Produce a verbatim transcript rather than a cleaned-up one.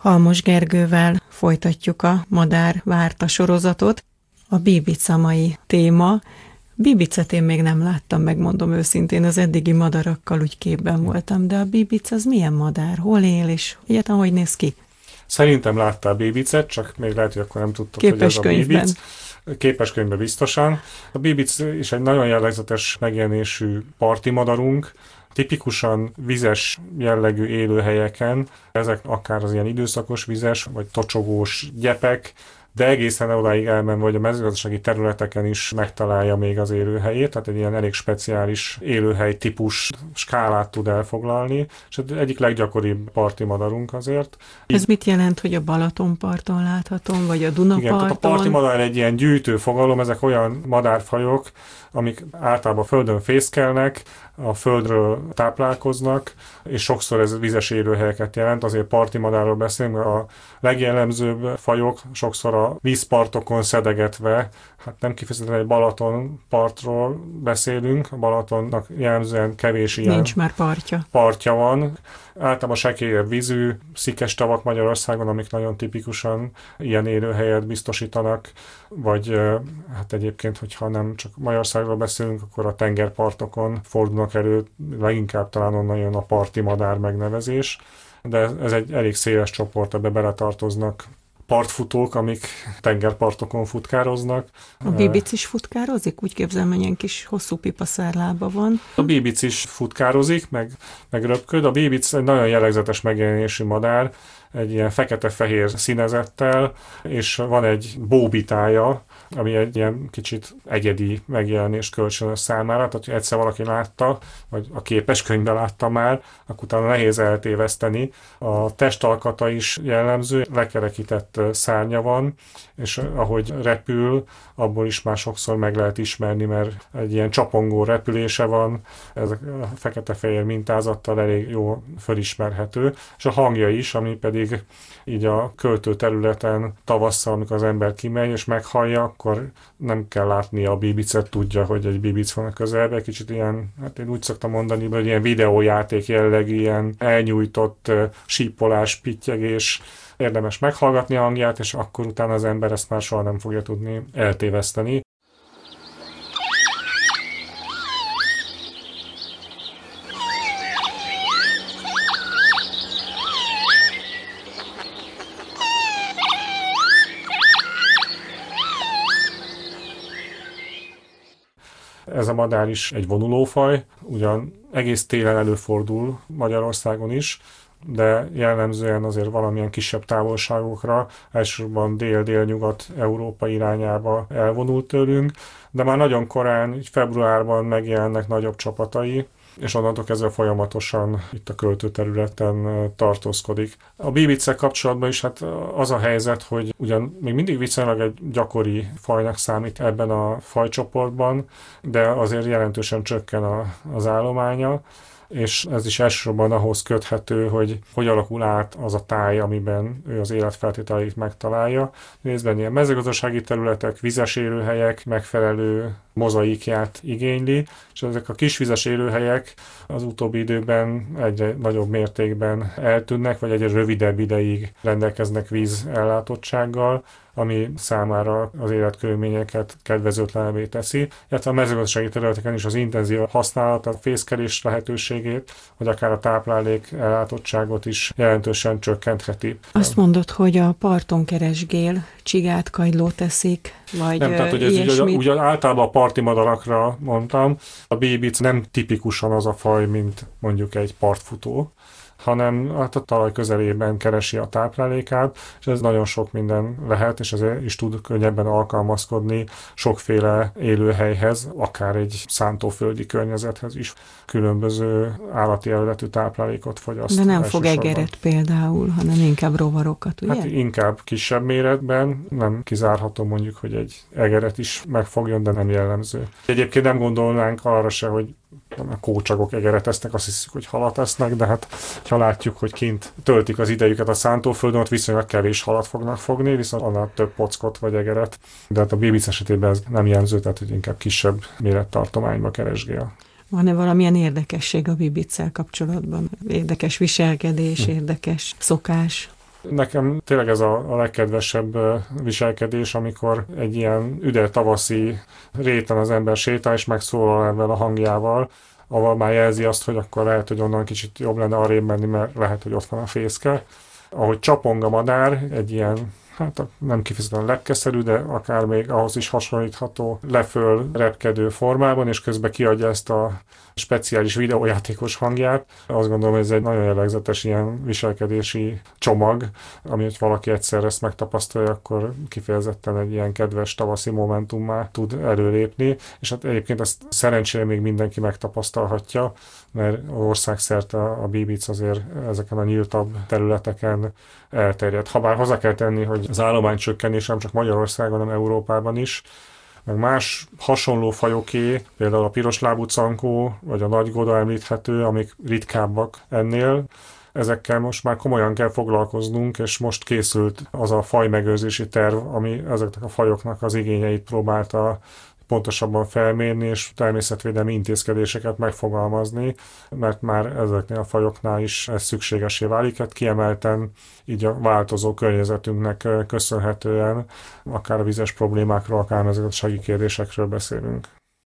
Halmos Gergővel folytatjuk a Madár várta sorozatot. A bíbica mai téma. Bíbicet én még nem láttam, megmondom őszintén, az eddigi madarakkal úgy képben voltam, de a bíbic az milyen madár, hol él, és egyáltalán hogy néz ki? Szerintem láttál bíbicet, csak még lehet, hogy akkor nem tudtad, hogy ez a bíbic. Képeskönyvben biztosan. A bíbic is egy nagyon jellegzetes megjelenésű parti madarunk, tipikusan vizes jellegű élőhelyeken, ezek akár az ilyen időszakos vizes, vagy tocsogós gyepek, de egészen odáig elmenve, hogy a mezőgazdasági területeken is megtalálja még az élőhelyét, tehát egy ilyen elég speciális élőhely típus skálát tud elfoglalni, és az egyik leggyakoribb parti madarunk azért. Ez mit jelent, hogy a Balaton parton láthatom, vagy a Duna Igen, parton? A parti madár egy ilyen gyűjtő fogalom, ezek olyan madárfajok, amik általában földön fészkelnek, a földről táplálkoznak, és sokszor ez vizes élőhelyeket jelent, azért parti madárról beszélünk, mert a legjellemzőbb fajok sokszor a vízpartokon szedegetve, hát nem kifejezetten egy Balaton partról beszélünk, a Balatonnak jellemzően kevés ilyen Nincs már partja. partja van, általában sekélyebb vízű, szikes tavak Magyarországon, amik nagyon tipikusan ilyen élőhelyet biztosítanak, vagy hát egyébként, hogyha nem csak Magyarországról beszélünk, akkor a tengerpartokon fordulnak elő, leginkább talán onnan jön a parti madár megnevezés, de ez egy elég széles csoport, ebbe beletartoznak partfutók, amik tengerpartokon futkároznak. A bíbic is futkározik? Úgy képzelem, hogy ilyen kis hosszú pipaszárlába van. A bíbic is futkározik, meg, meg röpköd. A bíbic egy nagyon jellegzetes megjelenésű madár, egy ilyen fekete-fehér színezettel, és van egy bóbitája, ami egy ilyen kicsit egyedi megjelenés kölcsönös számára, tehát ha egyszer valaki látta, vagy a képeskönyvben látta már, akkor utána nehéz eltéveszteni. A testalkata is jellemző, lekerekített szárnya van, és ahogy repül, abból is már sokszor meg lehet ismerni, mert egy ilyen csapongó repülése van, ez a fekete-fehér mintázattal elég jó fölismerhető, és a hangja is, ami pedig így a költő területen tavasszal, amikor az ember kimegy és meghallja, akkor nem kell látni a bíbicet, tudja, hogy egy bíbic van a közelben, kicsit ilyen, hát én úgy szoktam mondani, hogy ilyen videójáték jellegű, ilyen elnyújtott sípolás, pittyegés, érdemes meghallgatni a hangját, és akkor utána az ember ezt már soha nem fogja tudni eltéveszteni. Ez a madár is egy vonulófaj, ugyan egész télen előfordul Magyarországon is, de jellemzően azért valamilyen kisebb távolságokra, elsősorban dél-délnyugat Európa irányába elvonult tőlünk, de már nagyon korán, így februárban megjelennek nagyobb csapatai, és onnantól kezdve folyamatosan itt a költőterületen tartózkodik. A bíbiccel kapcsolatban is hát az a helyzet, hogy ugyan még mindig viszonylag egy gyakori fajnak számít ebben a fajcsoportban, de azért jelentősen csökken a, az állománya, és ez is elsősorban ahhoz köthető, hogy hogy alakul át az a táj, amiben ő az életfeltételeit megtalálja. Részben ilyen mezőgazdasági területek, vizes élőhelyek megfelelő mozaikját igényli, és ezek a kisvizes élőhelyek az utóbbi időben egyre nagyobb mértékben eltűnnek, vagy egyre rövidebb ideig rendelkeznek víz ellátottsággal, ami számára az életkörülményeket kedvezőtlenebbé teszi. Illetve a mezőgazdasági területeken is az intenzív használat, a fészkelés lehetőségét, vagy akár a táplálék ellátottságot is jelentősen csökkentheti. Azt mondod, hogy a parton keresgél, csigát, kagylót eszik, vagy nem, tehát, hogy ez ilyesmit? Ugyan általában a parti madarakra mondtam, a bíbic nem tipikusan az a faj, mint mondjuk egy partfutó, hanem hát a talaj közelében keresi a táplálékát, és ez nagyon sok minden lehet, és ezért is tud könnyebben alkalmazkodni sokféle élőhelyhez, akár egy szántóföldi környezethez is. Különböző állati eredetű táplálékot fogyaszt. De nem fog egeret például, hanem inkább rovarokat, ugye? Hát inkább kisebb méretben, nem kizárható mondjuk, hogy egy egeret is megfogjon, de nem jellemző. Egyébként nem gondolnánk arra se, hogy a kócsagok egeret esznek, azt hiszük, hogy halat esznek, de hát ha látjuk, hogy kint töltik az idejüket a szántóföldön, ott viszonylag kevés halat fognak fogni, viszont annál több pockot vagy egeret. De hát a bébic esetében ez nem jellemző, tehát hogy inkább kisebb mérettartományba keresgél. Van-e valamilyen érdekesség a bíbiccel kapcsolatban? Érdekes viselkedés, érdekes szokás? Nekem tényleg ez a, a legkedvesebb viselkedés, amikor egy ilyen üde tavaszi réten az ember sétál, és megszólal ebben a hangjával, ahol már jelzi azt, hogy akkor lehet, hogy onnan kicsit jobb lenne arrébb menni, mert lehet, hogy ott van a fészke. Ahogy csapong a madár, egy ilyen, hát nem kifejezetten lepkeszerű, de akár még ahhoz is hasonlítható leföl repkedő formában, és közben kiadja ezt a speciális videójátékos hangját. Azt gondolom, hogy ez egy nagyon jellegzetes ilyen viselkedési csomag, amit valaki egyszer ezt megtapasztalja, akkor kifejezetten egy ilyen kedves tavaszi momentummá tud előlépni, és hát egyébként ezt szerencsére még mindenki megtapasztalhatja, mert országszerte a bíbic azért ezeken a nyíltabb területeken elterjedt. Habár hozzá kell tenni, hogy az állománycsökkenés nem csak Magyarországon, hanem Európában is, meg más hasonló fajoké, például a piros lábú cankó, vagy a nagygoda említhető, amik ritkábbak ennél. Ezekkel most már komolyan kell foglalkoznunk, és most készült az a fajmegőrzési terv, ami ezeknek a fajoknak az igényeit próbálta pontosabban felmérni, és természetvédelmi intézkedéseket megfogalmazni, mert már ezeknél a fajoknál is ez szükségesé válik. Hát kiemelten így a változó környezetünknek köszönhetően akár a vizes problémákról, akár mezőgazdasági kérdésekről beszélünk.